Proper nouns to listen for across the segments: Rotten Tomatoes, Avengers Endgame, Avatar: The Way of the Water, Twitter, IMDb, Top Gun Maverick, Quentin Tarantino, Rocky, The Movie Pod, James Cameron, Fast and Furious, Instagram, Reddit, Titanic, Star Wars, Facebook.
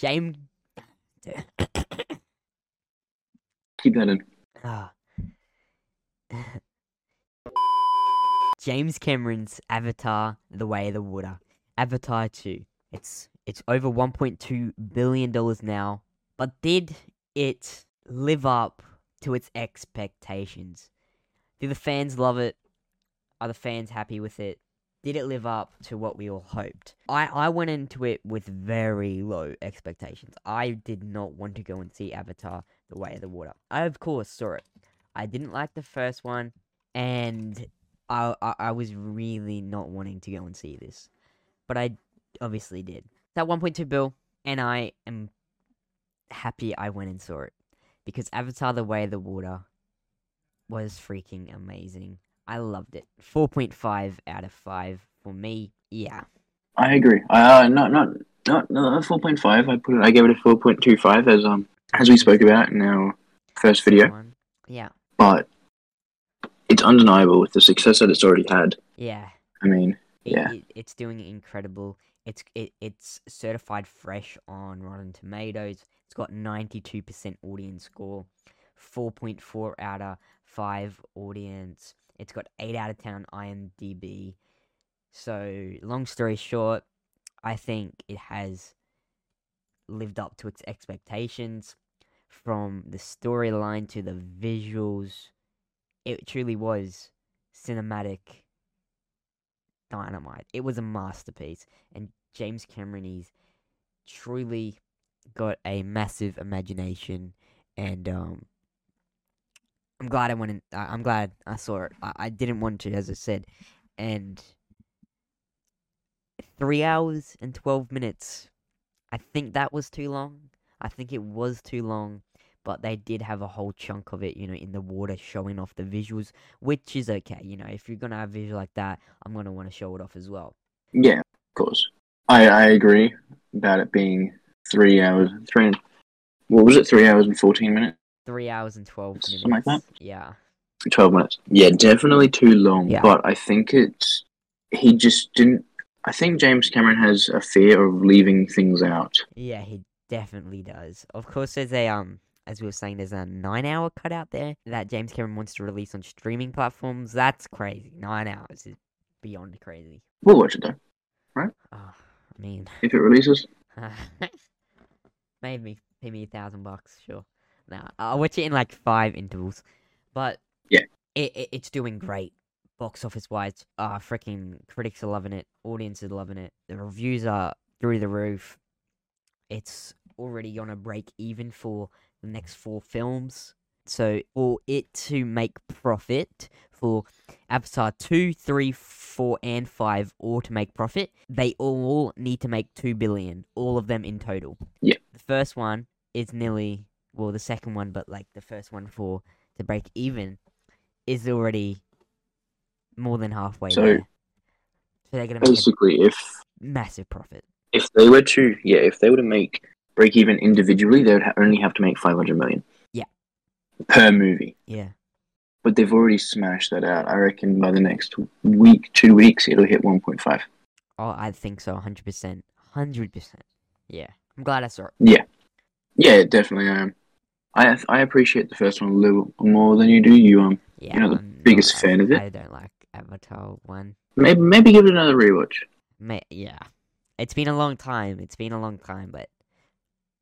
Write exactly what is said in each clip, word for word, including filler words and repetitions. James... Keep that in. Ah. James Cameron's Avatar: The Way of the Water. Avatar two. It's it's over one point two billion dollars now, but did it live up to its expectations? Do the fans love it? Are the fans happy with it? Did it live up to what we all hoped? I, I went into it with very low expectations. I did not want to go and see Avatar: The Way of the Water. I, of course, saw it. I didn't like the first one, and I, I, I was really not wanting to go and see this. But I obviously did. That one point two bill, and I am happy I went and saw it. Because Avatar: The Way of the Water was freaking amazing. I loved it. four point five out of five for me. Yeah. I agree. Uh, not not not no, four point five. I put it, I gave it a four point two five as um as we spoke about in our first video. Yeah. But it's undeniable with the success that it's already had. Yeah. I mean, it, yeah. It, it's doing incredible. It's it, it's certified fresh on Rotten Tomatoes. It's got ninety-two percent audience score. four point four out of five audience. It's got eight out of ten on IMDb. So, long story short, I think it has lived up to its expectations. From the storyline to the visuals, it truly was cinematic dynamite. It was a masterpiece. And James Cameron, he's truly got a massive imagination. And, um... I'm glad I went in, I'm glad I saw it. I, I didn't want to, as I said. And three hours and twelve minutes. I think that was too long. I think it was too long. But they did have a whole chunk of it, you know, in the water showing off the visuals, which is okay. You know, if you're going to have visual like that, I'm going to want to show it off as well. Yeah, of course. I, I agree about it being three hours, three and, what was it, three hours and fourteen minutes? three hours and twelve minutes. Something like that? Yeah. twelve minutes. Yeah, definitely too long. Yeah. But I think it's... He just didn't... I think James Cameron has a fear of leaving things out. Yeah, he definitely does. Of course, there's a... um, as we were saying, there's a nine hour cut out there that James Cameron wants to release on streaming platforms. That's crazy. Nine hours is beyond crazy. We'll watch it, though. Right? Oh, I mean... If it releases. Maybe. Pay me a thousand bucks, sure. Nah, I'll watch it in like five intervals, but yeah, it, it it's doing great box office wise. Uh, freaking critics are loving it, audience is loving it, the reviews are through the roof. It's already on a break even for the next four films, so for it to make profit for Avatar two, three, four, and five, all to make profit, they all need to make two billion, all of them in total. Yeah, the first one is nearly. Well, the second one, but like the first one for to break even is already more than halfway so, there. So they're gonna basically make a if massive profit. If they were to yeah, if they were to make break even individually, they would ha- only have to make five hundred million. Yeah, per movie. Yeah, but they've already smashed that out. I reckon by the next week, two weeks, it'll hit one point five. Oh, I think so. Hundred percent. Hundred percent. Yeah, I'm glad I saw it. Yeah, yeah, definitely. I am. Um, I I appreciate the first one a little more than you do. You um, yeah, you're not the I'm biggest not, fan of it. I don't like Avatar one. Maybe maybe give it another rewatch. May, yeah, it's been a long time. It's been a long time, but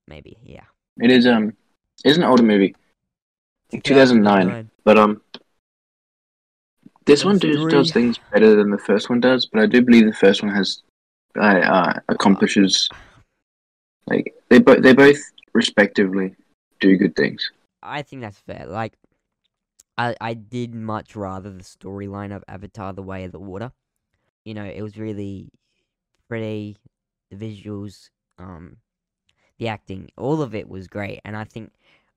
maybe yeah. It is um, it's an older movie, two thousand nine. But um, this it's one does really... does things better than the first one does. But I do believe the first one has, uh, uh accomplishes, like they both they both respectively. Do good things. I think that's fair. Like, I I did much rather the storyline of Avatar: The Way of the Water. You know, it was really pretty. The visuals, um, the acting, all of it was great. And I think,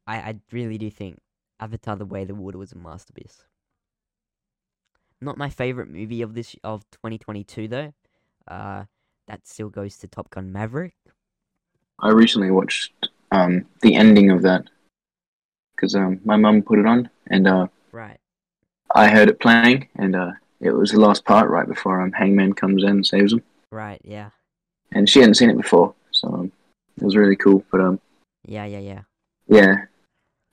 I, I really do think Avatar: The Way of the Water was a masterpiece. Not my favorite movie of this of twenty twenty-two though. Uh, that still goes to Top Gun Maverick. I recently watched. Um, the ending of that, because um, my mum put it on, and uh, right, I heard it playing, and uh, it was the last part right before um Hangman comes in and saves him. Right, yeah. And she hadn't seen it before, so um, It was really cool, but um. Yeah, yeah, yeah. Yeah,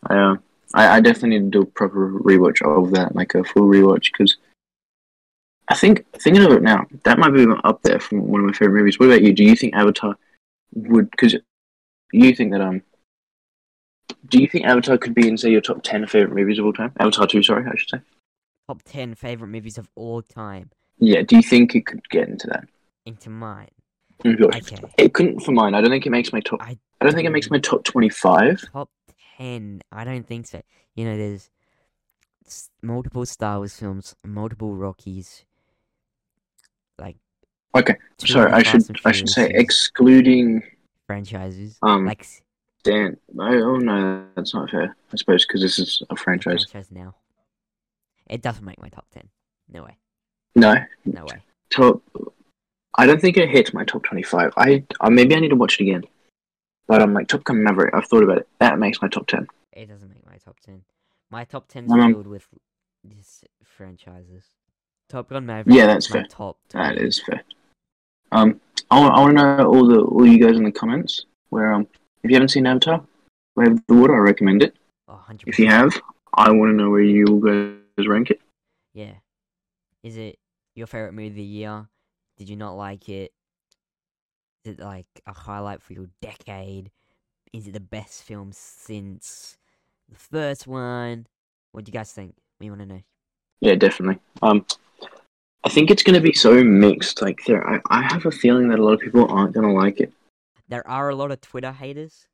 I um, I, I definitely need to do a proper rewatch of that, like a full rewatch, because I think thinking of it now, that might be up there from one of my favorite movies. What about you? Do you think Avatar would? Because you think that um. Do you think Avatar could be in, say, your top ten favorite movies of all time? Avatar two, sorry, I should say. Top ten favorite movies of all time. Yeah, do you think it could get into that? Into mine. Okay. It couldn't for mine. I don't think it makes my top. I don't, I don't think it makes my top twenty-five. Top ten. I don't think so. You know, there's multiple Star Wars films, multiple Rockies. Like. Okay, sorry. I should. I should say excluding franchises. Um. Like, Dan, I, oh no, that's not fair. I suppose because this is a franchise. a franchise now. It doesn't make my top ten. No way. No. No way. Top. I don't think it hits my top twenty-five. I uh, maybe I need to watch it again. But I'm um, like Top Gun Maverick. I've thought about it. That makes my top ten. It doesn't make my top ten. My top ten is um, filled with these franchises. Top Gun Maverick. Yeah, that's fair. Top that is fair. Um, I want I want to know all the all you guys in the comments where um. If you haven't seen Avatar, Way of the Water, I recommend it. Oh, one hundred percent. If you have, I want to know where you guys rank it. Yeah. Is it your favourite movie of the year? Did you not like it? Is it like a highlight for your decade? Is it the best film since the first one? What do you guys think? We want to know. Yeah, definitely. Um, I think it's going to be so mixed. Like, there, I, I have a feeling that a lot of people aren't going to like it. There are a lot of Twitter haters,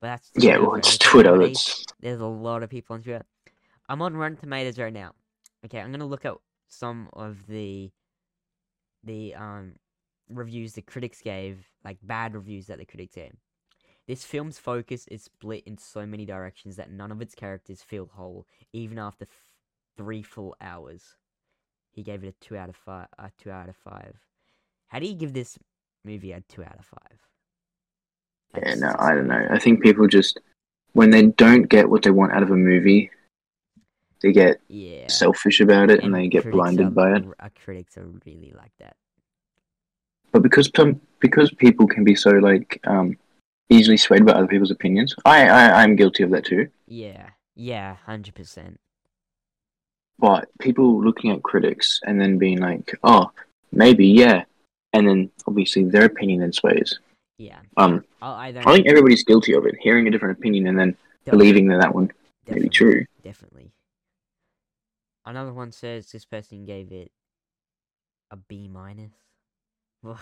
but that's... Yeah, well, it's Twitter. That's... There's a lot of people on Twitter. I'm on Rotten Tomatoes right now. Okay, I'm going to look at some of the the um reviews the critics gave, like bad reviews that the critics gave. This film's focus is split in so many directions that none of its characters feel whole, even after th- three full hours. He gave it a two out of five. A two out of five. How do you give this movie a two out of five? Yeah, no, I don't know. I think people just, when they don't get what they want out of a movie, they get yeah. selfish about it and, and they get blinded are, by it. Our critics are really like that. But because because people can be so, like, um, easily swayed by other people's opinions, I, I, I'm guilty of that too. Yeah, yeah, one hundred percent. But people looking at critics and then being like, oh, maybe, yeah. And then, obviously, their opinion then sways. Yeah. Um, oh, I, don't I think know. Everybody's guilty of it, hearing a different opinion and then definitely. Believing that that one may be true. Definitely. Another one says this person gave it a B minus. Well,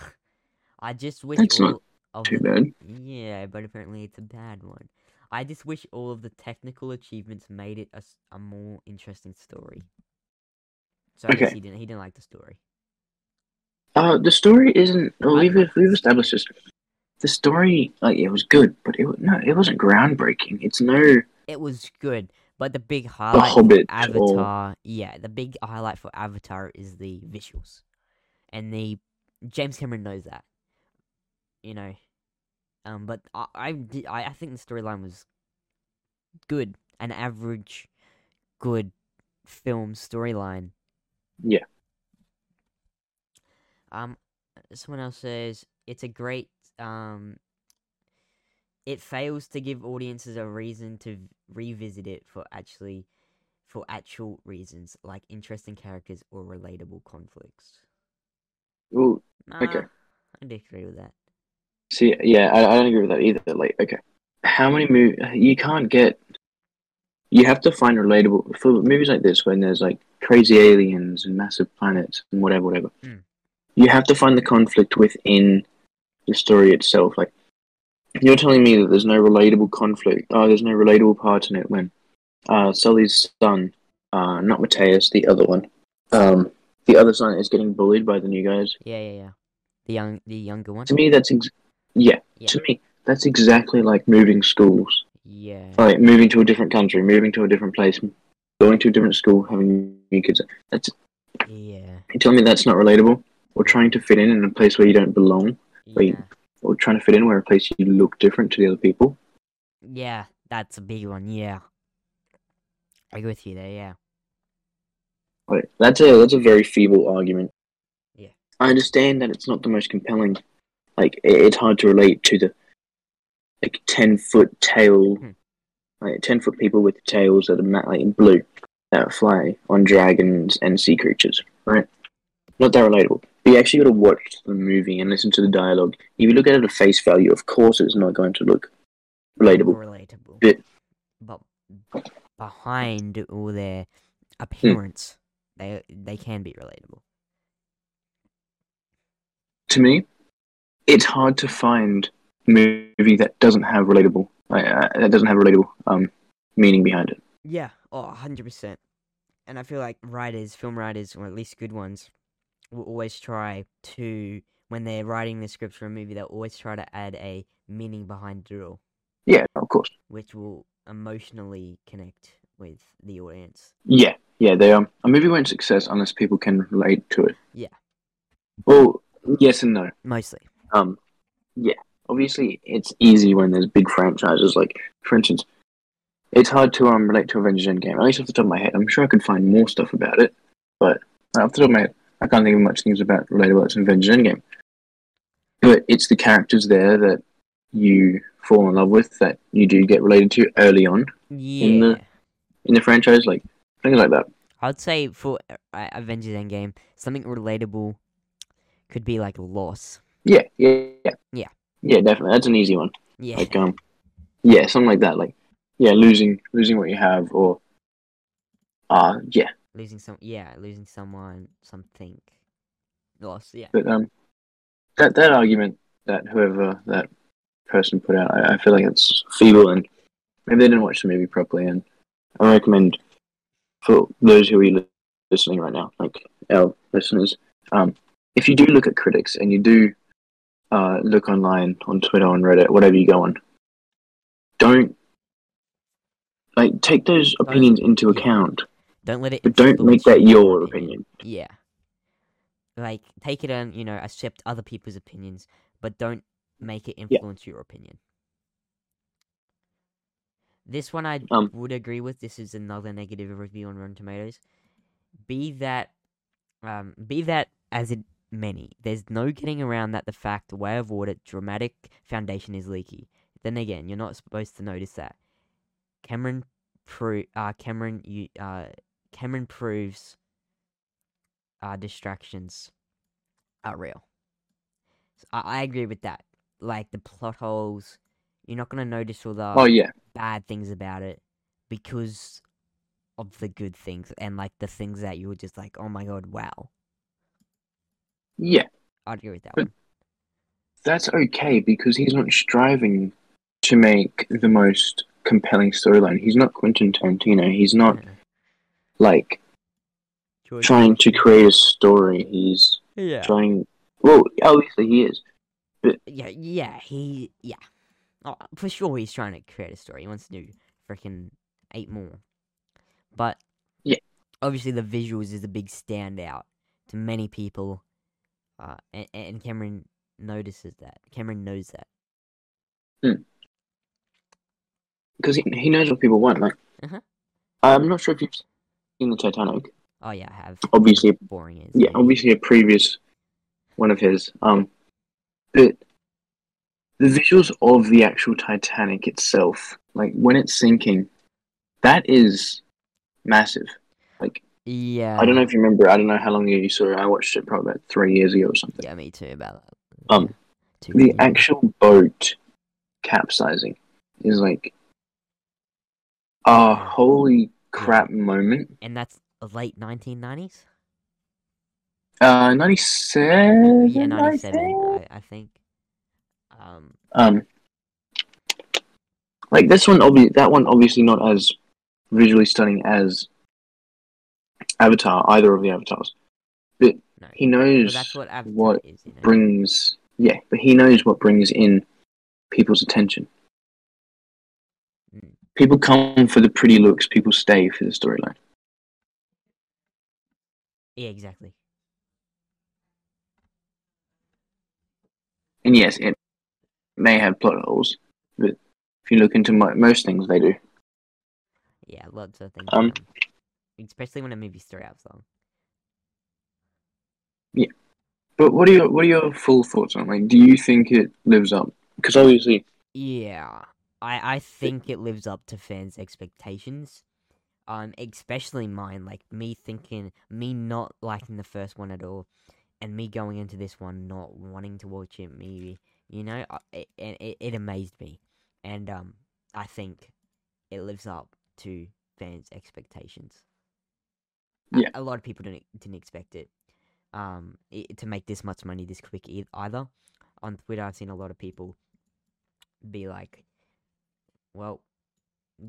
I just wish That's all not of too the... bad. Yeah, but apparently it's a bad one. I just wish all of the technical achievements made it a, a more interesting story. So I okay. guess he didn't, he didn't like the story. Uh, the story isn't... Well, we've, we've established this... The story, like, it was good, but it was, no, it wasn't groundbreaking. It's no... It was good, but the big highlight the Hobbit for Avatar... Or... Yeah, the big highlight for Avatar is the visuals. And the... James Cameron knows that. You know. Um, but I I, I think the storyline was good. An average, good film storyline. Yeah. Um, someone else says, it's a great... Um, it fails to give audiences a reason to revisit it for actually, for actual reasons like interesting characters or relatable conflicts. Well, nah, okay, I disagree with that. See, yeah, I, I don't agree with that either. Like, okay, how many movies you can't get? You have to find relatable for movies like this when there's like crazy aliens and massive planets and whatever, whatever. Mm. You have to find the conflict within the story itself. Like, you're telling me that there's no relatable conflict, oh, there's no relatable part in it when uh, Sully's son, uh, not Mateus, the other one, um, the other son is getting bullied by the new guys. Yeah, yeah, yeah. The young, the younger one. To me, that's ex- yeah, yeah. To me, that's exactly like moving schools. Yeah. Like moving to a different country, moving to a different place, going to a different school, having new kids. That's yeah. You tell me that's not relatable, or trying to fit in in a place where you don't belong. Like, yeah. Or trying to fit in where a place you look different to the other people. Yeah, that's a big one. Yeah, I agree with you there. Yeah, right. That's a that's a very feeble argument. Yeah, I understand that it's not the most compelling. Like, it, it's hard to relate to the like ten foot tail, hmm. like ten foot people with tails that are like in blue that fly on dragons and sea creatures, right? Not that relatable. But you actually got to watch the movie and listen to the dialogue. If you look at it at face value, of course it's not going to look relatable. Relatable. But, but behind all their appearance, hmm. they they can be relatable. To me, it's hard to find a movie that doesn't have relatable, like, uh, that doesn't have relatable um, meaning behind it. Yeah, oh, one hundred percent. And I feel like writers, film writers, or at least good ones, will always try to, when they're writing the scripts for a movie, they'll always try to add a meaning behind it all. Yeah, of course. Which will emotionally connect with the audience. Yeah, yeah. They um, a movie won't success unless people can relate to it. Yeah. Well, yes and no. Mostly. Um, yeah. Obviously, it's easy when there's big franchises. Like, for instance, it's hard to um relate to Avengers Endgame. At least off the top of my head, I'm sure I could find more stuff about it. But off the top of my head, I can't think of much things about relatable to Avengers Endgame. But it's the characters there that you fall in love with, that you do get related to early on yeah. in the in the franchise, like things like that. I'd say for uh, Avengers Endgame, something relatable could be like loss. Yeah, yeah, yeah, yeah, yeah. Definitely, that's an easy one. Yeah, like um, yeah, something like that. Like, yeah, losing losing what you have, or uh yeah, losing some, yeah, losing someone, something, loss. Yeah, but um, that that argument that whoever that person put out, I, I feel like it's feeble, and maybe they didn't watch the movie properly. And I recommend for those who are listening right now, like our listeners, um, if you do look at critics and you do uh, look online on Twitter, on Reddit, whatever you go on, don't like take those opinions don't, into yeah. account. Don't let it. But don't make that your opinion. opinion. Yeah, like take it and you know accept other people's opinions, but don't make it influence yeah. your opinion. This one I um, would agree with. This is another negative review on Rotten Tomatoes. Be that, um, be that as it many. There's no getting around that the fact the Way of Water dramatic foundation is leaky. Then again, you're not supposed to notice that. Cameron, pro- uh, Cameron, you, uh, Cameron proves, uh, distractions are real. So I-, I agree with that. Like, the plot holes, you're not going to notice all the oh, yeah. bad things about it because of the good things and, like, the things that you were just like, oh my god, wow. Yeah. I'd agree with that but one. That's okay because he's not striving to make the most compelling storyline. He's not Quentin Tarantino. He's not, yeah. like, George trying George. to create a story. He's yeah. trying... Well, obviously he is. But, yeah, yeah, he, yeah. Oh, for sure he's trying to create a story. He wants to do freaking eight more. But, yeah, obviously the visuals is a big standout to many people. Uh, and, and Cameron notices that. Cameron knows that. Because mm. he, he knows what people want, like. Uh-huh. I'm not sure if you've seen the Titanic. Oh, yeah, I have. Obviously. Boring is, yeah, obviously a previous one of his, um... But the visuals of the actual Titanic itself, like when it's sinking, that is massive. Like, yeah, I don't know if you remember. I don't know how long ago you saw it. I watched it probably about three years ago or something. Yeah, me too. About that. Um, yeah, the actual boat capsizing is like a holy crap moment. And that's late nineteen nineties. Uh, ninety-seven. Yeah, ninety-seven. I, I think. Um. Um. Like this one, obvi- that one, obviously not as visually stunning as Avatar, either of the Avatars. But no, he knows that's what, what is, you know? brings. Yeah, but he knows what brings in people's attention. Mm. People come for the pretty looks. People stay for the storyline. Yeah, exactly. And yes, it may have plot holes, but if you look into mo- most things, they do. Yeah, lots of things. Um, especially when a movie's three hours long. Yeah, but what are your what are your full thoughts on? Like, do you think it lives up? Because obviously, Yeah, I, I think it lives up to fans' expectations. Um, especially mine, like, me thinking, me not liking the first one at all, and me going into this one not wanting to watch it, maybe, you know, it, it, it amazed me, and, um, I think it lives up to fans' expectations. Yeah. A, a lot of people didn't, didn't expect it, um, it, to make this much money this quick e- either. On Twitter, I've seen a lot of people be like, well,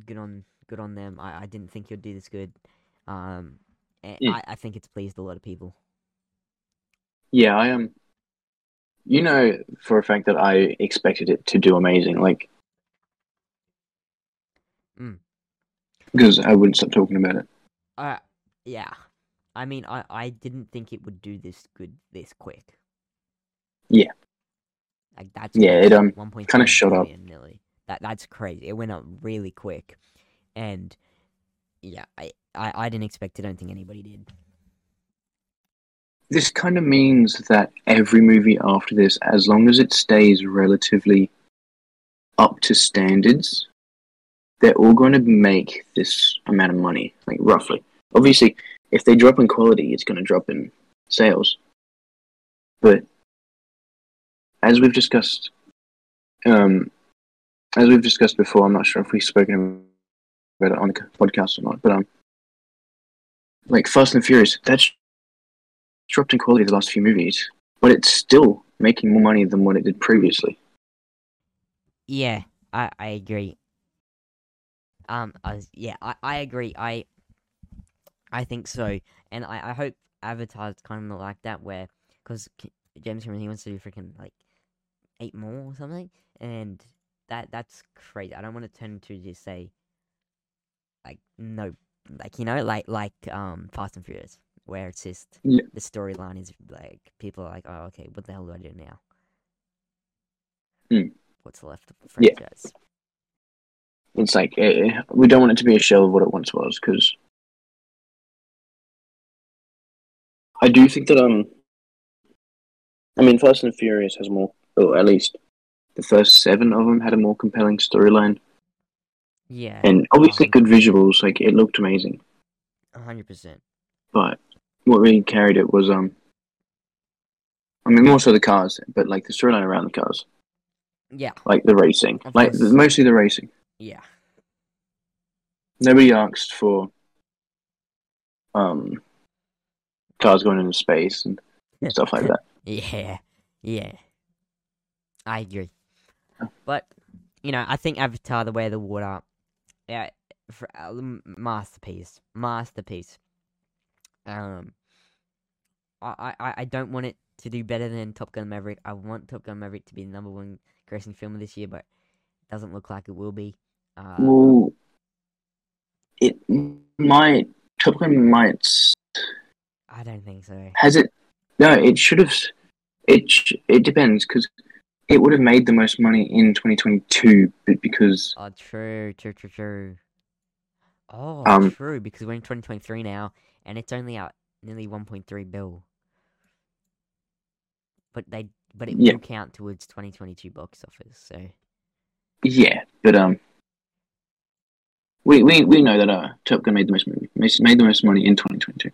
good on... Good on them. I, I didn't think you'd do this good. Um, and yeah. I, I think it's pleased a lot of people. Yeah, I am. Um, you know, for a fact that I expected it to do amazing. Like, because mm. I wouldn't stop talking about it. Uh, yeah. I mean, I, I didn't think it would do this good this quick. Yeah. Like that's yeah. It um kind of shot up. Nearly. That that's crazy. It went up really quick. And, yeah, I, I, I didn't expect it. I don't think anybody did. This kind of means that every movie after this, as long as it stays relatively up to standards, they're all going to make this amount of money, like, roughly. Obviously, if they drop in quality, it's going to drop in sales. But, as we've discussed, um, as we've discussed before, I'm not sure if we've spoken about about it on the podcast or not, but um, like Fast and Furious, that's dropped in quality the last few movies, but it's still making more money than what it did previously. Yeah, I, I agree. Um, I was, yeah, I, I agree. I I think so, and I, I hope Avatar's kind of like that, where because James Cameron he wants to do freaking like eight more or something, and that that's crazy. I don't want to turn into just say. Like, no, like, you know, like, like, um, Fast and Furious, where it's just, yeah. the storyline is, like, people are like, oh, okay, what the hell do I do now? Mm. What's left of the franchise? Yeah. It's like, uh, we don't want it to be a shell of what it once was, because I do think that, um, I mean, Fast and Furious has more, or at least the first seven of them had a more compelling storyline. Yeah. And obviously um, good visuals, like, it looked amazing. one hundred percent. But what really carried it was, um... I mean, more so the cars, but, like, the storyline around the cars. Yeah. Like, the racing. Of like, course. Mostly the racing. Yeah. Nobody asked for, um... cars going into space and stuff like that. Yeah. Yeah. I agree. But... You know, I think Avatar: The Way of the Water, yeah, for, uh, masterpiece, masterpiece. Um, I, I, I don't want it to do better than Top Gun Maverick. I want Top Gun Maverick to be the number one grossing film of this year, but it doesn't look like it will be. Uh, well, it might. Top Gun might. I don't think so. Has it? No, it should have. It sh- it depends because. It would have made the most money in twenty twenty-two, but because... Oh, true, true, true, true. Oh, um, true, because we're in twenty twenty-three now, and it's only out nearly one point three bill. But they, but it yeah. will count towards twenty twenty-two box office, so... Yeah, but, um... We we, we know that uh, Top Gun made the most money, made the most money in twenty twenty-two.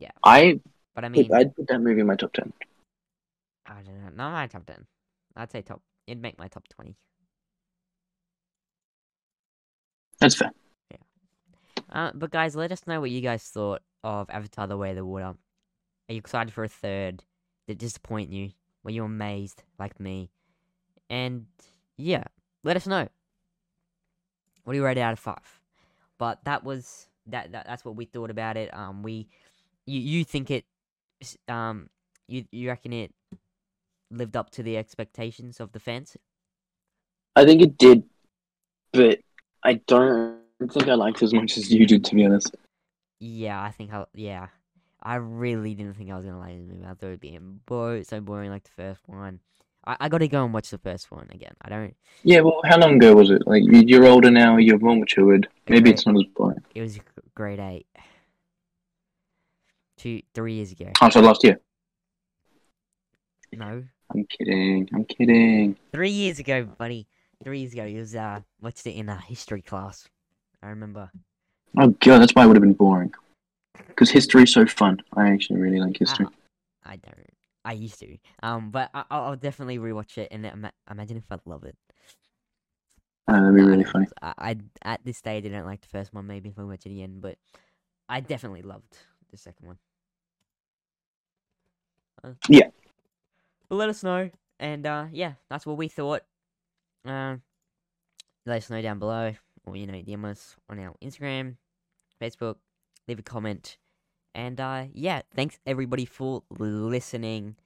Yeah. I... But I mean... I'd put that movie in my top ten. I don't know, not my top ten. I'd say top. It'd make my top twenty. That's fair. Yeah. Uh, but guys, let us know what you guys thought of Avatar: The Way of the Water. Are you excited for a third? Did it disappoint you? Were you amazed like me? And yeah, let us know. What do you rate out of five? But that was that, that. That's what we thought about it. Um, we, you, you think it, um, you you reckon it. Lived up to the expectations of the fans? I think it did, but I don't think I liked it as much as you did, to be honest. Yeah, I think I... Yeah. I really didn't think I was going to like this movie. I thought it would be bo- so boring like the first one. I, I got to go and watch the first one again. I don't... Yeah, well, how long ago was it? Like, you're older now, you're more matured. Maybe grade, it's not as boring. It was grade eight. Two, three years ago. Oh, so last year. No. I'm kidding. I'm kidding. Three years ago, buddy. three years ago, he was uh, what's it in a history class? I remember. Oh god, that's why it would have been boring. Because history's so fun. I actually really like history. Uh, I don't. I used to. Um, but I- I'll definitely rewatch it and ima- imagine if I love it. Oh, that'd be really I, funny. I, I at this stage I don't like the first one. Maybe if I watch it again, but I definitely loved the second one. Uh, yeah. But let us know, and uh, yeah, that's what we thought. Um, uh, let us know down below, or you know, D M us on our Instagram, Facebook. Leave a comment, and uh, yeah, thanks everybody for listening,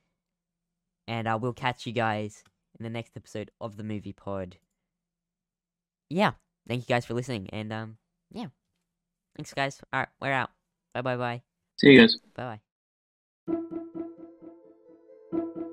and I uh, will catch you guys in the next episode of the Movie Pod. Yeah, thank you guys for listening, and um, yeah, thanks guys. All right, we're out. Bye, bye, bye. See you guys. Bye, bye.